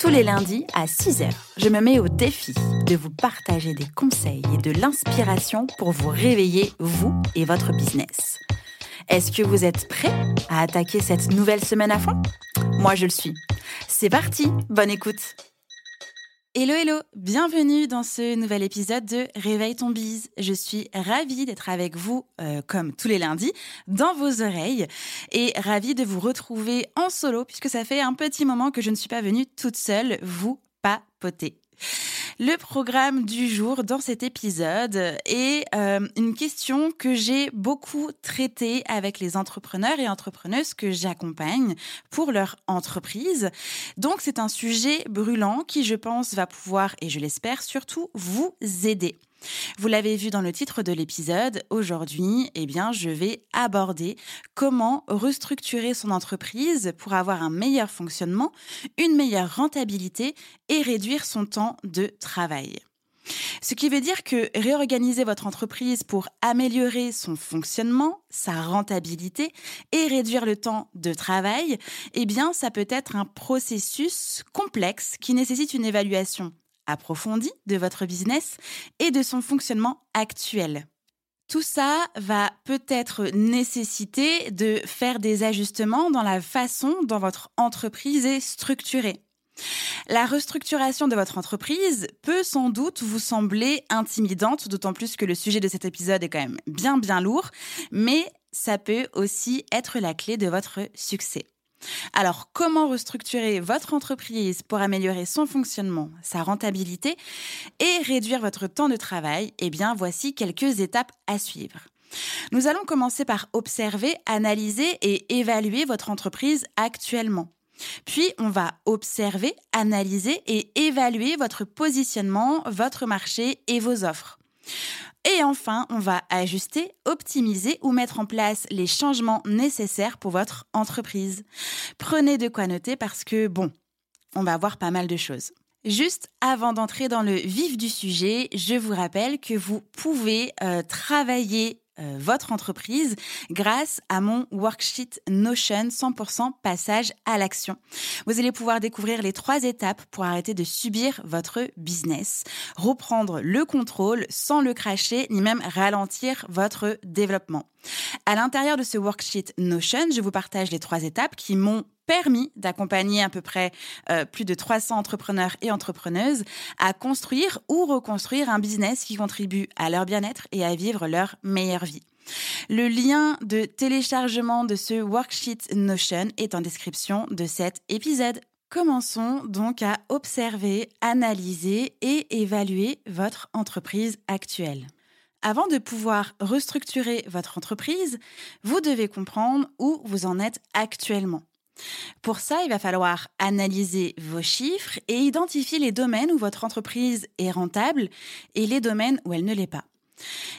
Tous les lundis à 6h, je me mets au défi de vous partager des conseils et de l'inspiration pour vous réveiller, vous et votre business. Est-ce que vous êtes prêts à attaquer cette nouvelle semaine à fond ? Moi, je le suis. C'est parti, bonne écoute ! Hello hello, bienvenue dans ce nouvel épisode de Réveille ton biz. Je suis ravie d'être avec vous, comme tous les lundis, dans vos oreilles et ravie de vous retrouver en solo puisque ça fait un petit moment que je ne suis pas venue toute seule vous papoter. Le programme du jour dans cet épisode est une question que j'ai beaucoup traitée avec les entrepreneurs et entrepreneuses que j'accompagne pour leur entreprise. Donc, c'est un sujet brûlant qui, je pense, va pouvoir, et je l'espère surtout, vous aider. Vous l'avez vu dans le titre de l'épisode, aujourd'hui, je vais aborder comment restructurer son entreprise pour avoir un meilleur fonctionnement, une meilleure rentabilité et réduire son temps de travail. Ce qui veut dire que réorganiser votre entreprise pour améliorer son fonctionnement, sa rentabilité et réduire le temps de travail, ça peut être un processus complexe qui nécessite une évaluation approfondie de votre business et de son fonctionnement actuel. Tout ça va peut-être nécessiter de faire des ajustements dans la façon dont votre entreprise est structurée. La restructuration de votre entreprise peut sans doute vous sembler intimidante, d'autant plus que le sujet de cet épisode est quand même bien lourd, mais ça peut aussi être la clé de votre succès. Alors, comment restructurer votre entreprise pour améliorer son fonctionnement, sa rentabilité et réduire votre temps de travail ? Voici quelques étapes à suivre. Nous allons commencer par observer, analyser et évaluer votre entreprise actuellement. Puis, on va observer, analyser et évaluer votre positionnement, votre marché et vos offres. Et enfin, on va ajuster, optimiser ou mettre en place les changements nécessaires pour votre entreprise. Prenez de quoi noter parce que, on va voir pas mal de choses. Juste avant d'entrer dans le vif du sujet, je vous rappelle que vous pouvez travailler votre entreprise grâce à mon worksheet Notion 100% passage à l'action. Vous allez pouvoir découvrir les 3 étapes pour arrêter de subir votre business, reprendre le contrôle sans le cracher ni même ralentir votre développement. À l'intérieur de ce worksheet Notion, je vous partage les 3 étapes qui m'ont permis d'accompagner à peu près plus de 300 entrepreneurs et entrepreneuses à construire ou reconstruire un business qui contribue à leur bien-être et à vivre leur meilleure vie. Le lien de téléchargement de ce worksheet Notion est en description de cet épisode. Commençons donc à observer, analyser et évaluer votre entreprise actuelle. Avant de pouvoir restructurer votre entreprise, vous devez comprendre où vous en êtes actuellement. Pour ça, il va falloir analyser vos chiffres et identifier les domaines où votre entreprise est rentable et les domaines où elle ne l'est pas.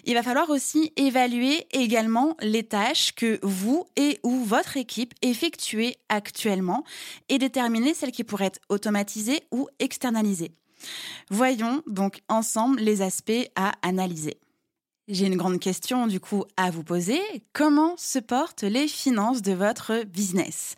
Il va falloir aussi évaluer également les tâches que vous et ou votre équipe effectuez actuellement et déterminer celles qui pourraient être automatisées ou externalisées. Voyons donc ensemble les aspects à analyser. J'ai une grande question du coup à vous poser. Comment se portent les finances de votre business ?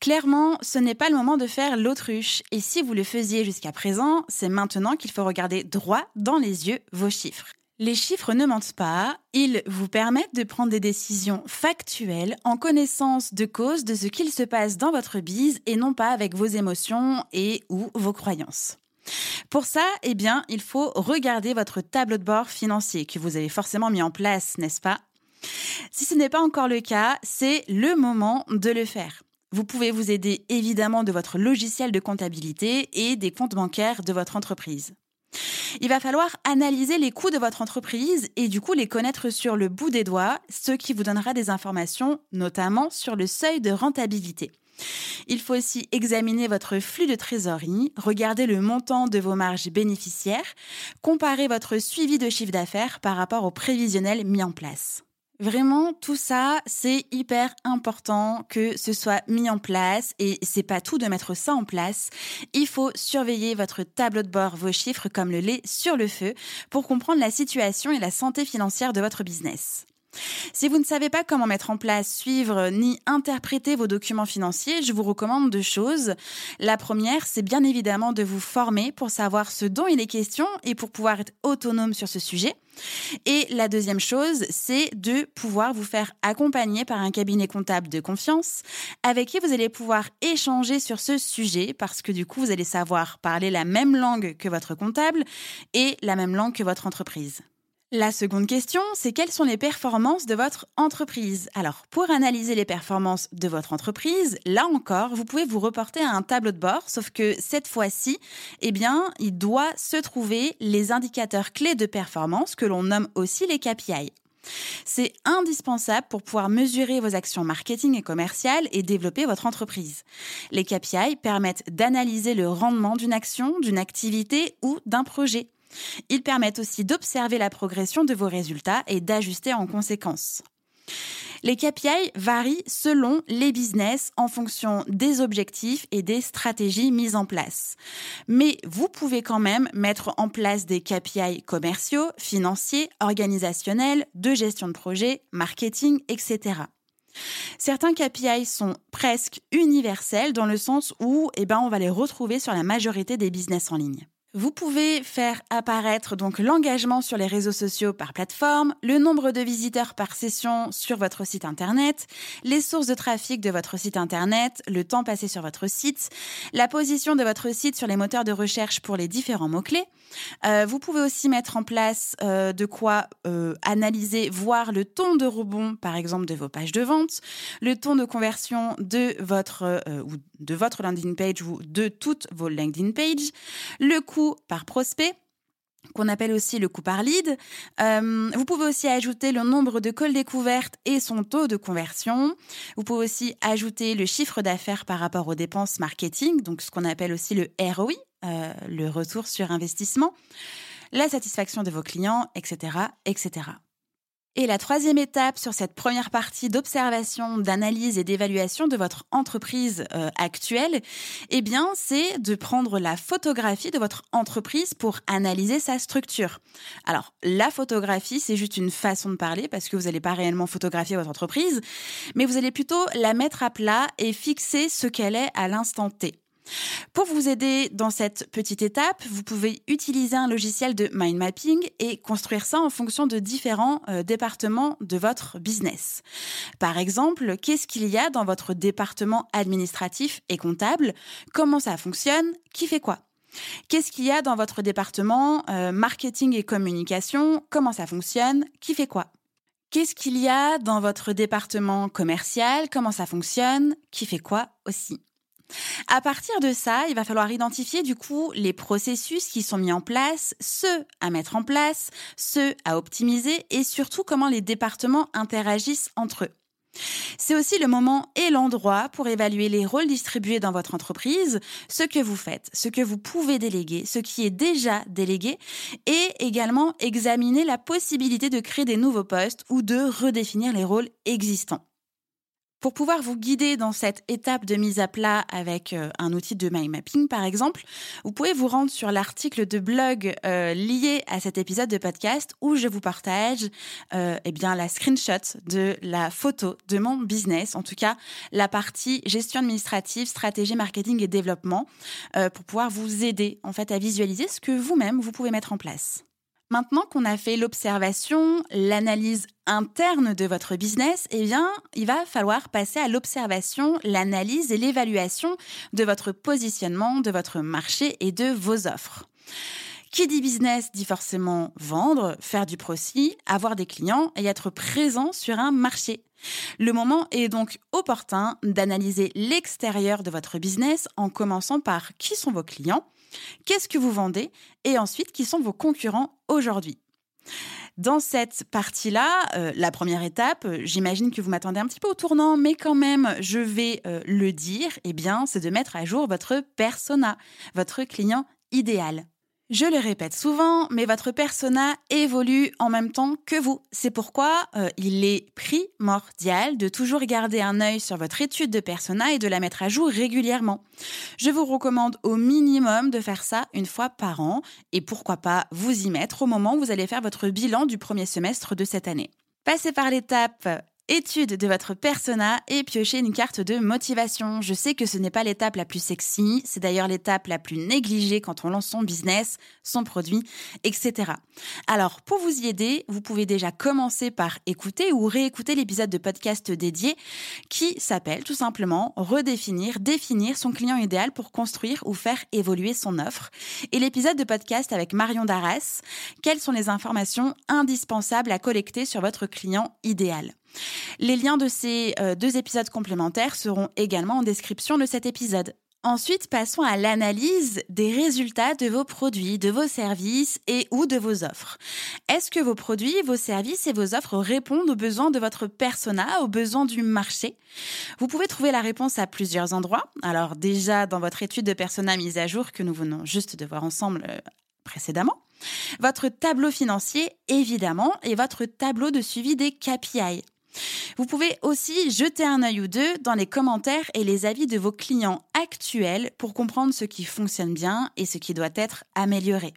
Clairement, ce n'est pas le moment de faire l'autruche. Et si vous le faisiez jusqu'à présent, c'est maintenant qu'il faut regarder droit dans les yeux vos chiffres. Les chiffres ne mentent pas, ils vous permettent de prendre des décisions factuelles en connaissance de cause de ce qu'il se passe dans votre biz et non pas avec vos émotions et ou vos croyances. Pour ça, il faut regarder votre tableau de bord financier que vous avez forcément mis en place, n'est-ce pas ? Si ce n'est pas encore le cas, c'est le moment de le faire. Vous pouvez vous aider évidemment de votre logiciel de comptabilité et des comptes bancaires de votre entreprise. Il va falloir analyser les coûts de votre entreprise et du coup les connaître sur le bout des doigts, ce qui vous donnera des informations, notamment sur le seuil de rentabilité. Il faut aussi examiner votre flux de trésorerie, regarder le montant de vos marges bénéficiaires, comparer votre suivi de chiffre d'affaires par rapport au prévisionnel mis en place. Vraiment, tout ça, c'est hyper important que ce soit mis en place et c'est pas tout de mettre ça en place. Il faut surveiller votre tableau de bord, vos chiffres comme le lait sur le feu pour comprendre la situation et la santé financière de votre business. Si vous ne savez pas comment mettre en place, suivre ni interpréter vos documents financiers, je vous recommande deux choses. La première, c'est bien évidemment de vous former pour savoir ce dont il est question et pour pouvoir être autonome sur ce sujet. Et la deuxième chose, c'est de pouvoir vous faire accompagner par un cabinet comptable de confiance avec qui vous allez pouvoir échanger sur ce sujet parce que du coup, vous allez savoir parler la même langue que votre comptable et la même langue que votre entreprise. La seconde question, c'est quelles sont les performances de votre entreprise ? Alors, pour analyser les performances de votre entreprise, là encore, vous pouvez vous reporter à un tableau de bord, sauf que cette fois-ci, il doit se trouver les indicateurs clés de performance que l'on nomme aussi les KPI. C'est indispensable pour pouvoir mesurer vos actions marketing et commerciales et développer votre entreprise. Les KPI permettent d'analyser le rendement d'une action, d'une activité ou d'un projet. Ils permettent aussi d'observer la progression de vos résultats et d'ajuster en conséquence. Les KPI varient selon les business en fonction des objectifs et des stratégies mises en place. Mais vous pouvez quand même mettre en place des KPI commerciaux, financiers, organisationnels, de gestion de projet, marketing, etc. Certains KPI sont presque universels dans le sens où on va les retrouver sur la majorité des business en ligne. Vous pouvez faire apparaître donc l'engagement sur les réseaux sociaux par plateforme, le nombre de visiteurs par session sur votre site internet, les sources de trafic de votre site internet, le temps passé sur votre site, la position de votre site sur les moteurs de recherche pour les différents mots-clés. Vous pouvez aussi mettre en place analyser, voir le ton de rebond, par exemple, de vos pages de vente, le ton de conversion de votre landing page ou de toutes vos landing pages, le coût par prospect, qu'on appelle aussi le coût par lead. Vous pouvez aussi ajouter le nombre de calls découvertes et son taux de conversion. Vous pouvez aussi ajouter le chiffre d'affaires par rapport aux dépenses marketing, donc ce qu'on appelle aussi le ROI, le retour sur investissement, la satisfaction de vos clients, etc., etc. Et la troisième étape sur cette première partie d'observation, d'analyse et d'évaluation de votre entreprise actuelle, c'est de prendre la photographie de votre entreprise pour analyser sa structure. Alors, la photographie, c'est juste une façon de parler parce que vous n'allez pas réellement photographier votre entreprise, mais vous allez plutôt la mettre à plat et fixer ce qu'elle est à l'instant T. Pour vous aider dans cette petite étape, vous pouvez utiliser un logiciel de mind mapping et construire ça en fonction de différents départements de votre business. Par exemple, qu'est-ce qu'il y a dans votre département administratif et comptable ? Comment ça fonctionne ? Qui fait quoi ? Qu'est-ce qu'il y a dans votre département marketing et communication ? Comment ça fonctionne ? Qui fait quoi ? Qu'est-ce qu'il y a dans votre département commercial ? Comment ça fonctionne ? Qui fait quoi aussi ? À partir de ça, il va falloir identifier du coup les processus qui sont mis en place, ceux à mettre en place, ceux à optimiser et surtout comment les départements interagissent entre eux. C'est aussi le moment et l'endroit pour évaluer les rôles distribués dans votre entreprise, ce que vous faites, ce que vous pouvez déléguer, ce qui est déjà délégué et également examiner la possibilité de créer des nouveaux postes ou de redéfinir les rôles existants. Pour pouvoir vous guider dans cette étape de mise à plat avec un outil de mind mapping, par exemple, vous pouvez vous rendre sur l'article de blog lié à cet épisode de podcast où je vous partage la screenshot de la photo de mon business, en tout cas la partie gestion administrative, stratégie, marketing et développement, pour pouvoir vous aider en fait à visualiser ce que vous-même vous pouvez mettre en place. Maintenant qu'on a fait l'observation, l'analyse interne de votre business, il va falloir passer à l'observation, l'analyse et l'évaluation de votre positionnement, de votre marché et de vos offres. Qui dit business dit forcément vendre, faire du profit, avoir des clients et être présent sur un marché. Le moment est donc opportun d'analyser l'extérieur de votre business en commençant par qui sont vos clients, qu'est-ce que vous vendez et ensuite qui sont vos concurrents aujourd'hui. Dans cette partie-là, la première étape, j'imagine que vous m'attendez un petit peu au tournant, mais quand même, je vais le dire, eh bien, c'est de mettre à jour votre persona, votre client idéal. Je le répète souvent, mais votre persona évolue en même temps que vous. C'est pourquoi il est primordial de toujours garder un œil sur votre étude de persona et de la mettre à jour régulièrement. Je vous recommande au minimum de faire ça une fois par an et pourquoi pas vous y mettre au moment où vous allez faire votre bilan du premier semestre de cette année. Passez par l'étape étude de votre persona et piochez une carte de motivation. Je sais que ce n'est pas l'étape la plus sexy, c'est d'ailleurs l'étape la plus négligée quand on lance son business, son produit, etc. Alors, pour vous y aider, vous pouvez déjà commencer par écouter ou réécouter l'épisode de podcast dédié qui s'appelle tout simplement « Redéfinir, définir son client idéal pour construire ou faire évoluer son offre » et l'épisode de podcast avec Marion Daras « Quelles sont les informations indispensables à collecter sur votre client idéal ?» Les liens de ces deux épisodes complémentaires seront également en description de cet épisode. Ensuite, passons à l'analyse des résultats de vos produits, de vos services et ou de vos offres. Est-ce que vos produits, vos services et vos offres répondent aux besoins de votre persona, aux besoins du marché ? Vous pouvez trouver la réponse à plusieurs endroits. Alors déjà dans votre étude de persona mise à jour que nous venons juste de voir ensemble précédemment. Votre tableau financier, évidemment, et votre tableau de suivi des KPI. Vous pouvez aussi jeter un œil ou deux dans les commentaires et les avis de vos clients actuels pour comprendre ce qui fonctionne bien et ce qui doit être amélioré.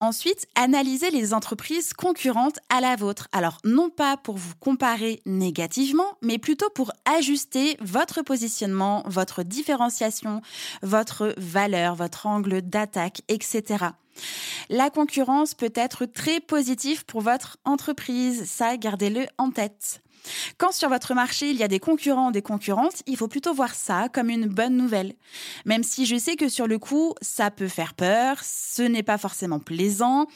Ensuite, analysez les entreprises concurrentes à la vôtre. Alors, non pas pour vous comparer négativement, mais plutôt pour ajuster votre positionnement, votre différenciation, votre valeur, votre angle d'attaque, etc. La concurrence peut être très positive pour votre entreprise, ça gardez-le en tête. Quand sur votre marché, il y a des concurrents, des concurrentes, il faut plutôt voir ça comme une bonne nouvelle. Même si je sais que sur le coup, ça peut faire peur, ce n'est pas forcément plaisant.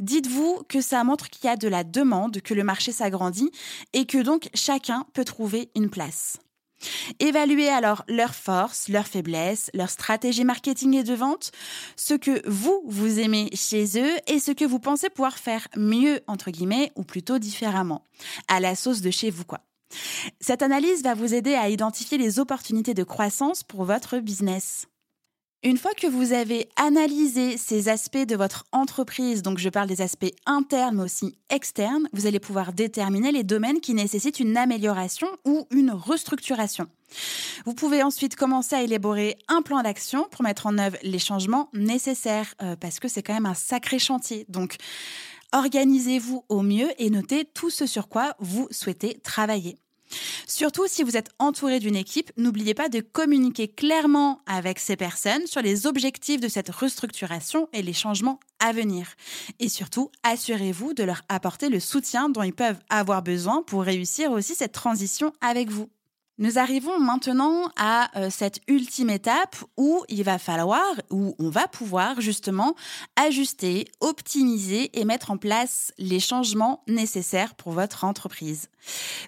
Dites-vous que ça montre qu'il y a de la demande, que le marché s'agrandit et que donc chacun peut trouver une place. Évaluez alors leurs forces, leurs faiblesses, leurs stratégies marketing et de vente, ce que vous aimez chez eux et ce que vous pensez pouvoir faire mieux, entre guillemets, ou plutôt différemment, à la sauce de chez vous, quoi. Cette analyse va vous aider à identifier les opportunités de croissance pour votre business. Une fois que vous avez analysé ces aspects de votre entreprise, donc je parle des aspects internes mais aussi externes, vous allez pouvoir déterminer les domaines qui nécessitent une amélioration ou une restructuration. Vous pouvez ensuite commencer à élaborer un plan d'action pour mettre en œuvre les changements nécessaires, parce que c'est quand même un sacré chantier. Donc, organisez-vous au mieux et notez tout ce sur quoi vous souhaitez travailler. Surtout, si vous êtes entouré d'une équipe, n'oubliez pas de communiquer clairement avec ces personnes sur les objectifs de cette restructuration et les changements à venir. Et surtout, assurez-vous de leur apporter le soutien dont ils peuvent avoir besoin pour réussir aussi cette transition avec vous. Nous arrivons maintenant à cette ultime étape où il va falloir, où on va pouvoir justement ajuster, optimiser et mettre en place les changements nécessaires pour votre entreprise.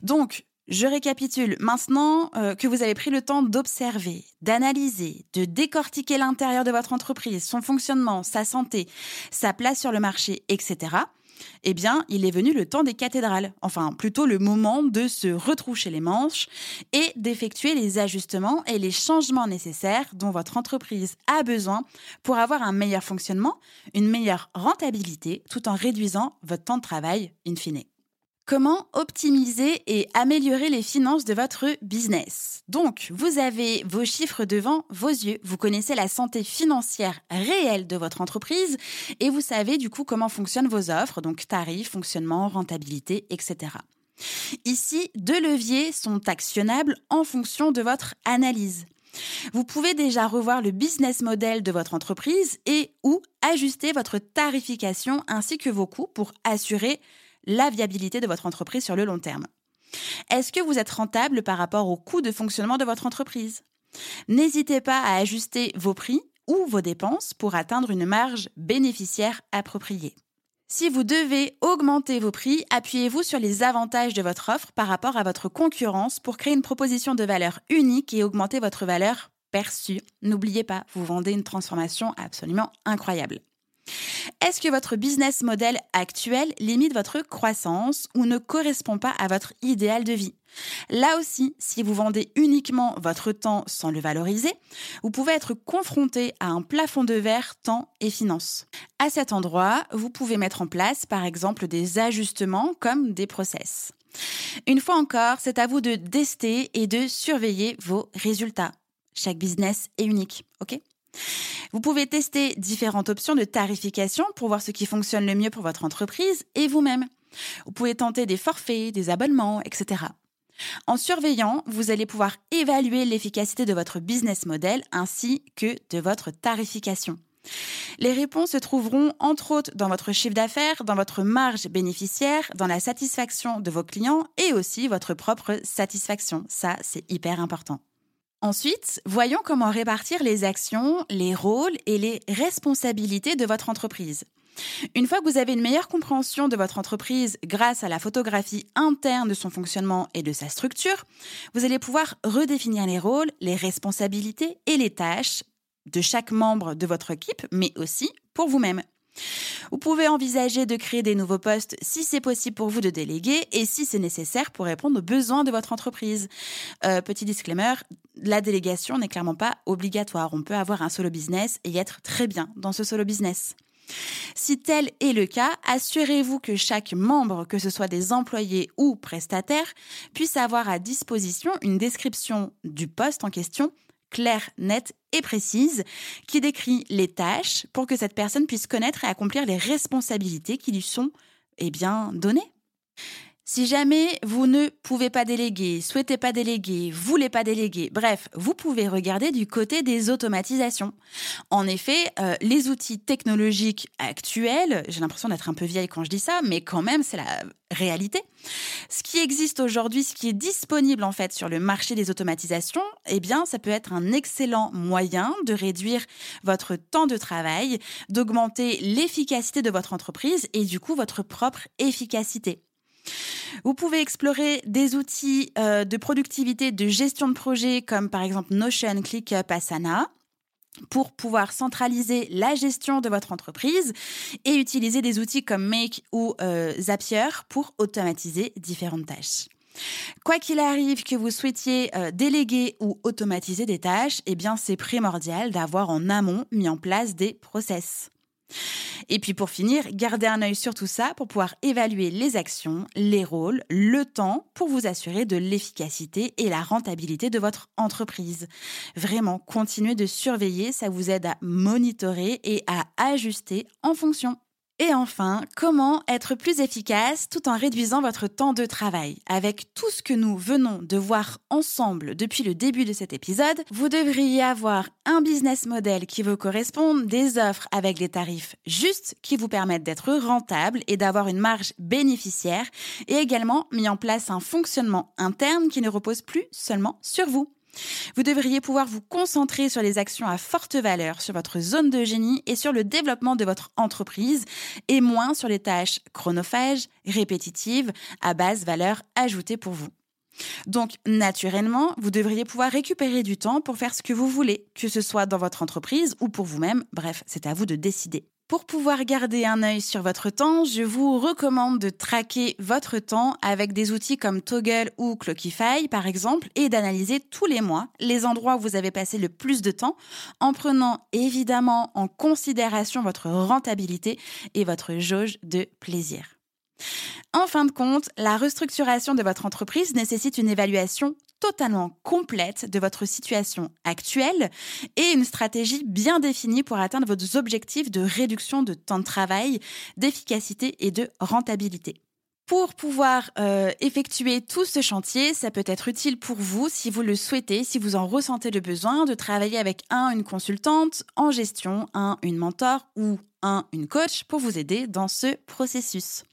Donc, je récapitule maintenant que vous avez pris le temps d'observer, d'analyser, de décortiquer l'intérieur de votre entreprise, son fonctionnement, sa santé, sa place sur le marché, etc. Eh bien, il est venu le temps des cathédrales, enfin plutôt le moment de se retroucher les manches et d'effectuer les ajustements et les changements nécessaires dont votre entreprise a besoin pour avoir un meilleur fonctionnement, une meilleure rentabilité, tout en réduisant votre temps de travail in fine. Comment optimiser et améliorer les finances de votre business ? Donc, vous avez vos chiffres devant vos yeux, vous connaissez la santé financière réelle de votre entreprise et vous savez du coup comment fonctionnent vos offres, donc tarifs, fonctionnement, rentabilité, etc. Ici, deux leviers sont actionnables en fonction de votre analyse. Vous pouvez déjà revoir le business model de votre entreprise et ou ajuster votre tarification ainsi que vos coûts pour assurer la viabilité de votre entreprise sur le long terme. Est-ce que vous êtes rentable par rapport au coût de fonctionnement de votre entreprise ? N'hésitez pas à ajuster vos prix ou vos dépenses pour atteindre une marge bénéficiaire appropriée. Si vous devez augmenter vos prix, appuyez-vous sur les avantages de votre offre par rapport à votre concurrence pour créer une proposition de valeur unique et augmenter votre valeur perçue. N'oubliez pas, vous vendez une transformation absolument incroyable. Est-ce que votre business model actuel limite votre croissance ou ne correspond pas à votre idéal de vie ? Là aussi, si vous vendez uniquement votre temps sans le valoriser, vous pouvez être confronté à un plafond de verre temps et finances. À cet endroit, vous pouvez mettre en place par exemple des ajustements comme des process. Une fois encore, c'est à vous de tester et de surveiller vos résultats. Chaque business est unique, ok ? Vous pouvez tester différentes options de tarification pour voir ce qui fonctionne le mieux pour votre entreprise et vous-même. Vous pouvez tenter des forfaits, des abonnements, etc. En surveillant, vous allez pouvoir évaluer l'efficacité de votre business model ainsi que de votre tarification. Les réponses se trouveront entre autres dans votre chiffre d'affaires, dans votre marge bénéficiaire, dans la satisfaction de vos clients et aussi votre propre satisfaction. Ça, c'est hyper important. Ensuite, voyons comment répartir les actions, les rôles et les responsabilités de votre entreprise. Une fois que vous avez une meilleure compréhension de votre entreprise grâce à la photographie interne de son fonctionnement et de sa structure, vous allez pouvoir redéfinir les rôles, les responsabilités et les tâches de chaque membre de votre équipe, mais aussi pour vous-même. Vous pouvez envisager de créer des nouveaux postes si c'est possible pour vous de déléguer et si c'est nécessaire pour répondre aux besoins de votre entreprise. Petit disclaimer, la délégation n'est clairement pas obligatoire. On peut avoir un solo business et être très bien dans ce solo business. Si tel est le cas, assurez-vous que chaque membre, que ce soit des employés ou prestataires, puisse avoir à disposition une description du poste en question, claire, nette et précise, qui décrit les tâches pour que cette personne puisse connaître et accomplir les responsabilités qui lui sont données. Si jamais vous ne pouvez pas déléguer, souhaitez pas déléguer, voulez pas déléguer, bref, vous pouvez regarder du côté des automatisations. En effet, les outils technologiques actuels, j'ai l'impression d'être un peu vieille quand je dis ça, mais quand même, c'est la réalité. Ce qui existe aujourd'hui, ce qui est disponible en fait sur le marché des automatisations, ça peut être un excellent moyen de réduire votre temps de travail, d'augmenter l'efficacité de votre entreprise et du coup, votre propre efficacité. Vous pouvez explorer des outils de productivité, de gestion de projet comme par exemple Notion, ClickUp, Asana pour pouvoir centraliser la gestion de votre entreprise et utiliser des outils comme Make ou Zapier pour automatiser différentes tâches. Quoi qu'il arrive que vous souhaitiez déléguer ou automatiser des tâches, c'est primordial d'avoir en amont mis en place des process. Et puis pour finir, gardez un œil sur tout ça pour pouvoir évaluer les actions, les rôles, le temps pour vous assurer de l'efficacité et la rentabilité de votre entreprise. Vraiment, continuez de surveiller, ça vous aide à monitorer et à ajuster en fonction. Et enfin, comment être plus efficace tout en réduisant votre temps de travail ? Avec tout ce que nous venons de voir ensemble depuis le début de cet épisode, vous devriez avoir un business model qui vous corresponde, des offres avec des tarifs justes qui vous permettent d'être rentable et d'avoir une marge bénéficiaire, et également mis en place un fonctionnement interne qui ne repose plus seulement sur vous. Vous devriez pouvoir vous concentrer sur les actions à forte valeur, sur votre zone de génie et sur le développement de votre entreprise et moins sur les tâches chronophages, répétitives, à basse valeur ajoutée pour vous. Donc, naturellement, vous devriez pouvoir récupérer du temps pour faire ce que vous voulez, que ce soit dans votre entreprise ou pour vous-même. Bref, c'est à vous de décider. Pour pouvoir garder un œil sur votre temps, je vous recommande de traquer votre temps avec des outils comme Toggl ou Clockify, par exemple, et d'analyser tous les mois les endroits où vous avez passé le plus de temps, en prenant évidemment en considération votre rentabilité et votre jauge de plaisir. En fin de compte, la restructuration de votre entreprise nécessite une évaluation totalement complète de votre situation actuelle et une stratégie bien définie pour atteindre vos objectifs de réduction de temps de travail, d'efficacité et de rentabilité. Pour pouvoir effectuer tout ce chantier, ça peut être utile pour vous, si vous le souhaitez, si vous en ressentez le besoin, de travailler avec une consultante en gestion, une mentor ou une coach pour vous aider dans ce processus.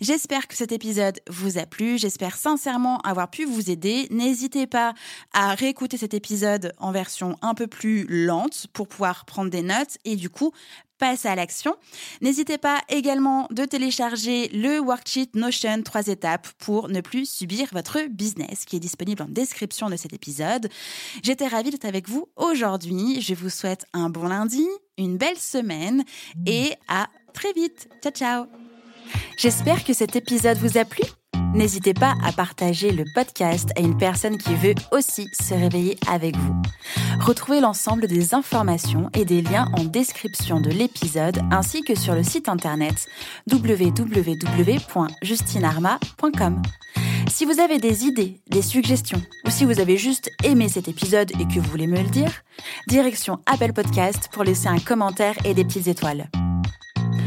J'espère que cet épisode vous a plu, j'espère sincèrement avoir pu vous aider. N'hésitez pas à réécouter cet épisode en version un peu plus lente pour pouvoir prendre des notes et du coup passer à l'action. N'hésitez pas également de télécharger le worksheet Notion 3 étapes pour ne plus subir votre business qui est disponible en description de cet épisode. J'étais ravie d'être avec vous aujourd'hui, je vous souhaite un bon lundi, une belle semaine et à très vite. Ciao, ciao. J'espère que cet épisode vous a plu. N'hésitez pas à partager le podcast à une personne qui veut aussi se réveiller avec vous. Retrouvez l'ensemble des informations et des liens en description de l'épisode ainsi que sur le site internet www.justinearma.com. Si vous avez des idées, des suggestions ou si vous avez juste aimé cet épisode et que vous voulez me le dire, direction Apple Podcast pour laisser un commentaire et des petites étoiles.